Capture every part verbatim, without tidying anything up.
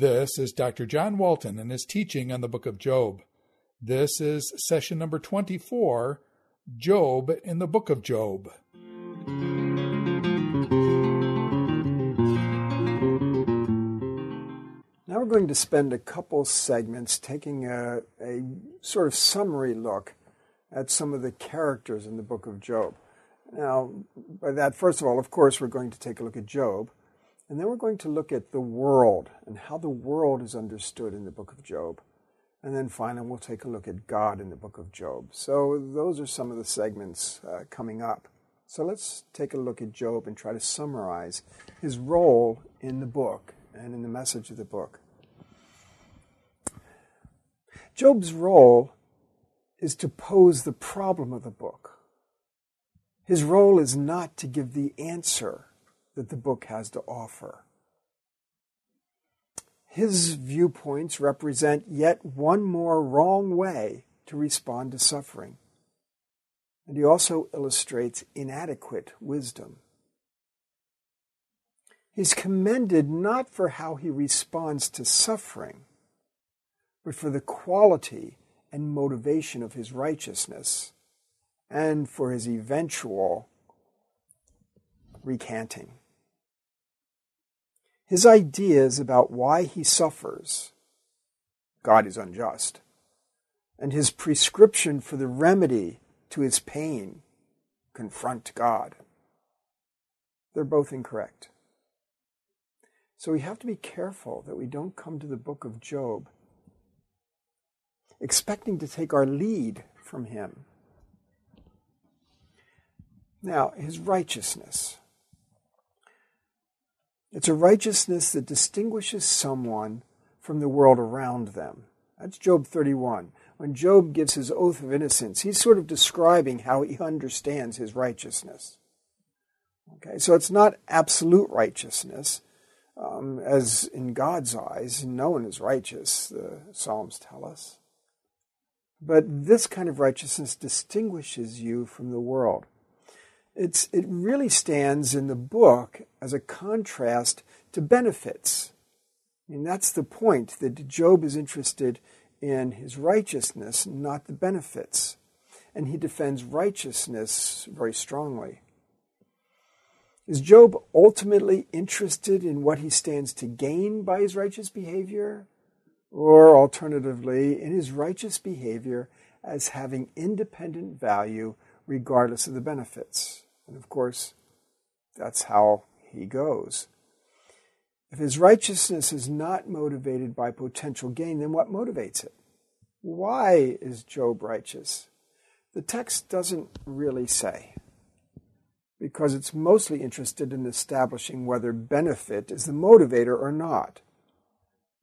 This is Doctor John Walton and his teaching on the book of Job. This is session number twenty-four, Job in the book of Job. Now we're going to spend a couple segments taking a, a sort of summary look at some of the characters in the book of Job. Now, by that, first of all, of course, we're going to take a look at Job. And then we're going to look at the world and how the world is understood in the book of Job. And then finally, we'll take a look at God in the book of Job. So those are some of the segments uh, coming up. So let's take a look at Job and try to summarize his role in the book and in the message of the book. Job's role is to pose the problem of the book. His role is not to give the answer that the book has to offer. His viewpoints represent yet one more wrong way to respond to suffering. And he also illustrates inadequate wisdom. He's commended not for how he responds to suffering, but for the quality and motivation of his righteousness and for his eventual recanting. His ideas about why he suffers, God is unjust, and his prescription for the remedy to his pain, confront God, they're both incorrect. So we have to be careful that we don't come to the book of Job expecting to take our lead from him. Now, his righteousness. It's a righteousness that distinguishes someone from the world around them. That's Job thirty-one. When Job gives his oath of innocence, he's sort of describing how he understands his righteousness. Okay, so it's not absolute righteousness, um, as in God's eyes, no one is righteous, the Psalms tell us. But this kind of righteousness distinguishes you from the world. It's, it really stands in the book as a contrast to benefits. I mean, that's the point, that Job is interested in his righteousness, not the benefits. And he defends righteousness very strongly. Is Job ultimately interested in what he stands to gain by his righteous behavior? Or alternatively, in his righteous behavior as having independent value regardless of the benefits? And of course, that's how he goes. If his righteousness is not motivated by potential gain, then what motivates it? Why is Job righteous? The text doesn't really say, because it's mostly interested in establishing whether benefit is the motivator or not.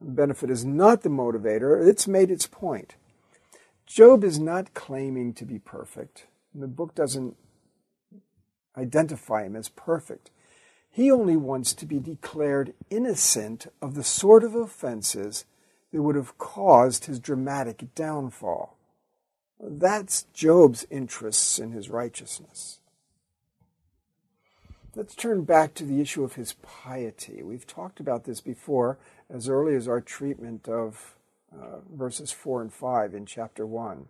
Benefit is not the motivator. It's made its point. Job is not claiming to be perfect. The book doesn't identify him as perfect. He only wants to be declared innocent of the sort of offenses that would have caused his dramatic downfall. That's Job's interests in his righteousness. Let's turn back to the issue of his piety. We've talked about this before, as early as our treatment of uh, verses four and five in chapter one.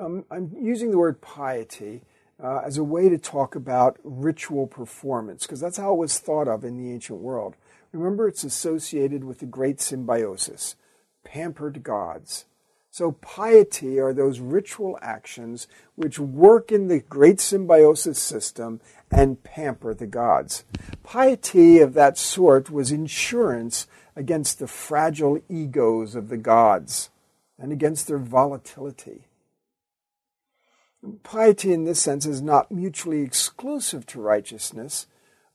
Um, I'm using the word piety uh, as a way to talk about ritual performance, because that's how it was thought of in the ancient world. Remember, it's associated with the great symbiosis, pampered gods. So piety are those ritual actions which work in the great symbiosis system and pamper the gods. Piety of that sort was insurance against the fragile egos of the gods and against their volatility. Piety in this sense is not mutually exclusive to righteousness,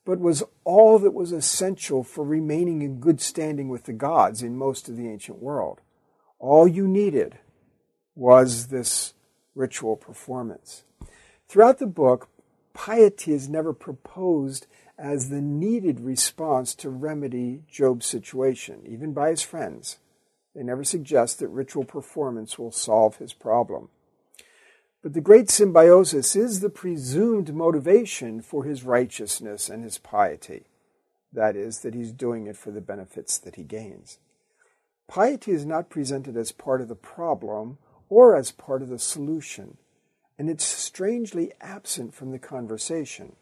but was all that was essential for remaining in good standing with the gods in most of the ancient world. All you needed was this ritual performance. Throughout the book, piety is never proposed as the needed response to remedy Job's situation, even by his friends. They never suggest that ritual performance will solve his problem. But the great symbiosis is the presumed motivation for his righteousness and his piety. That is, that he's doing it for the benefits that he gains. Piety is not presented as part of the problem or as part of the solution, and it's strangely absent from the conversation.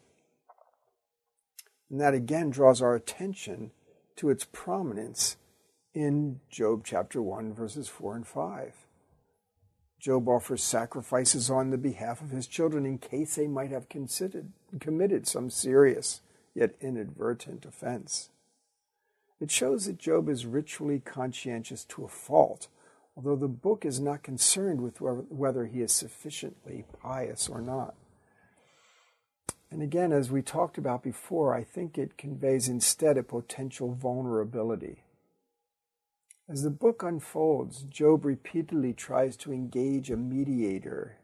And that again draws our attention to its prominence in Job chapter one, verses four and five. Job offers sacrifices on the behalf of his children in case they might have considered, committed some serious yet inadvertent offense. It shows that Job is ritually conscientious to a fault, although the book is not concerned with whether he is sufficiently pious or not. And again, as we talked about before, I think it conveys instead a potential vulnerability. As the book unfolds, Job repeatedly tries to engage a mediator,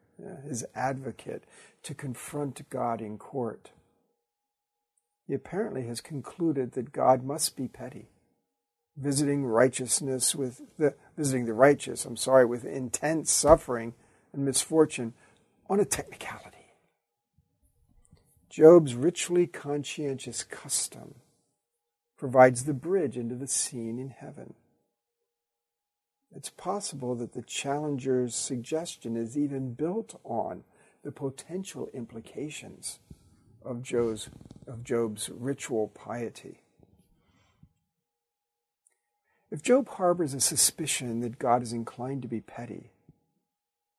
his advocate, to confront God in court. He apparently has concluded that God must be petty, visiting righteousness with the visiting the righteous, I'm sorry, with intense suffering and misfortune on a technicality. Job's ritually conscientious custom provides the bridge into the scene in heaven. It's possible that the challenger's suggestion is even built on the potential implications of Job's, of Job's ritual piety. If Job harbors a suspicion that God is inclined to be petty,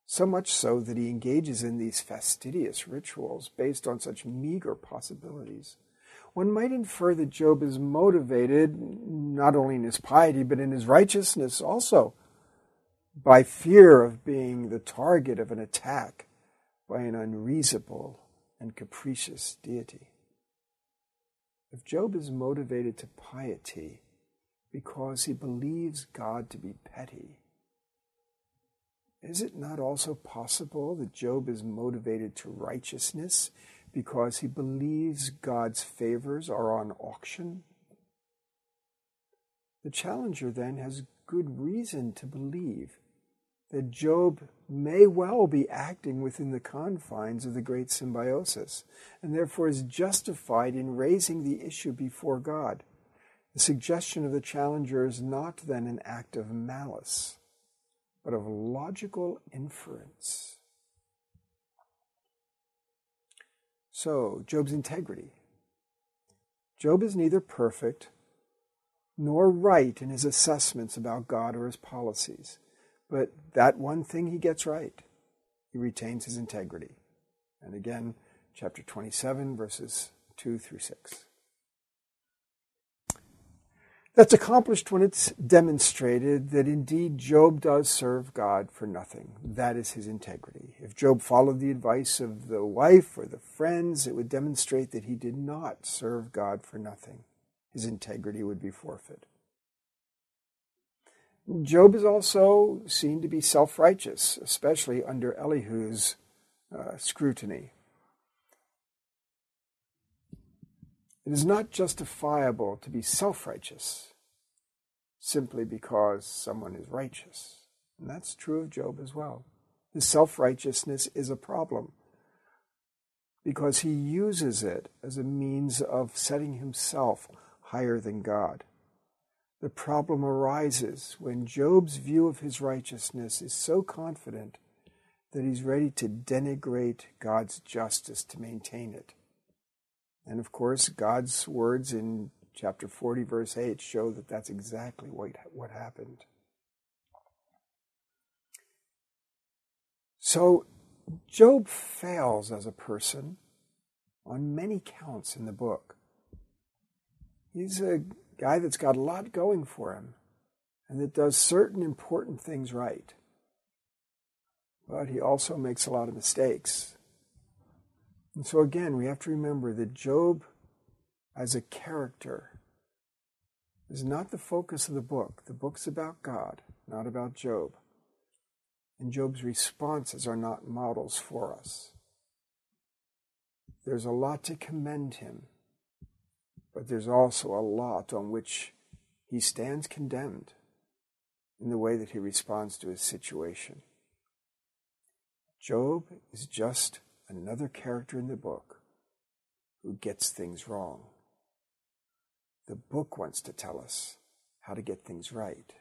so much so that he engages in these fastidious rituals based on such meager possibilities, one might infer that Job is motivated not only in his piety but in his righteousness also by fear of being the target of an attack by an unreasonable and capricious deity. If Job is motivated to piety because he believes God to be petty, is it not also possible that Job is motivated to righteousness because he believes God's favors are on auction? The challenger then has good reason to believe that Job may well be acting within the confines of the great symbiosis, and therefore is justified in raising the issue before God. The suggestion of the challenger is not then an act of malice, but of logical inference. So, Job's integrity. Job is neither perfect nor right in his assessments about God or his policies, but that one thing he gets right, he retains his integrity. And again, chapter twenty-seven, verses two through six. That's accomplished when it's demonstrated that indeed Job does serve God for nothing. That is his integrity. If Job followed the advice of the wife or the friends, it would demonstrate that he did not serve God for nothing. His integrity would be forfeit. Job is also seen to be self-righteous, especially under Elihu's uh, scrutiny. It is not justifiable to be self-righteous simply because someone is righteous. And that's true of Job as well. His self-righteousness is a problem because he uses it as a means of setting himself higher than God. The problem arises when Job's view of his righteousness is so confident that he's ready to denigrate God's justice to maintain it. And of course, God's words in chapter forty, verse eight, show that that's exactly what, what happened. So, Job fails as a person on many counts in the book. He's a guy that's got a lot going for him and that does certain important things right. But he also makes a lot of mistakes. And so again, we have to remember that Job, as a character, is not the focus of the book. The book's about God, not about Job. And Job's responses are not models for us. There's a lot to commend him, but there's also a lot on which he stands condemned in the way that he responds to his situation. Job is just another character in the book who gets things wrong. The book wants to tell us how to get things right.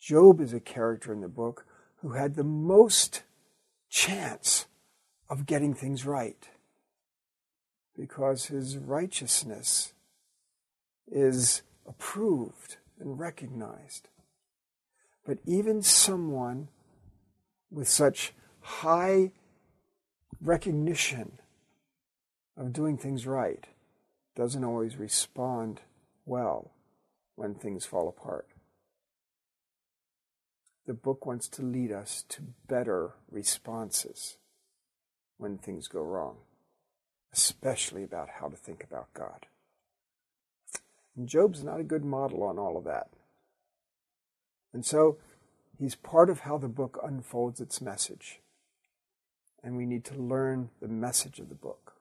Job is a character in the book who had the most chance of getting things right because his righteousness is approved and recognized. But even someone with such high recognition of doing things right doesn't always respond well when things fall apart. The book wants to lead us to better responses when things go wrong, especially about how to think about God. And Job's not a good model on all of that. And so he's part of how the book unfolds its message. And we need to learn the message of the book,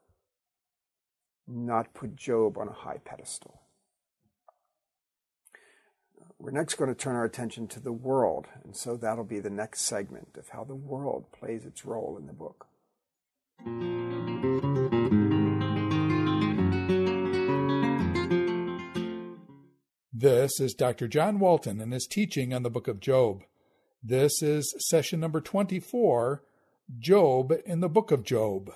not put Job on a high pedestal. We're next going to turn our attention to the world, and so that'll be the next segment of how the world plays its role in the book. This is Doctor John Walton and his teaching on the book of Job. This is session number twenty-four, Job in the Book of Job.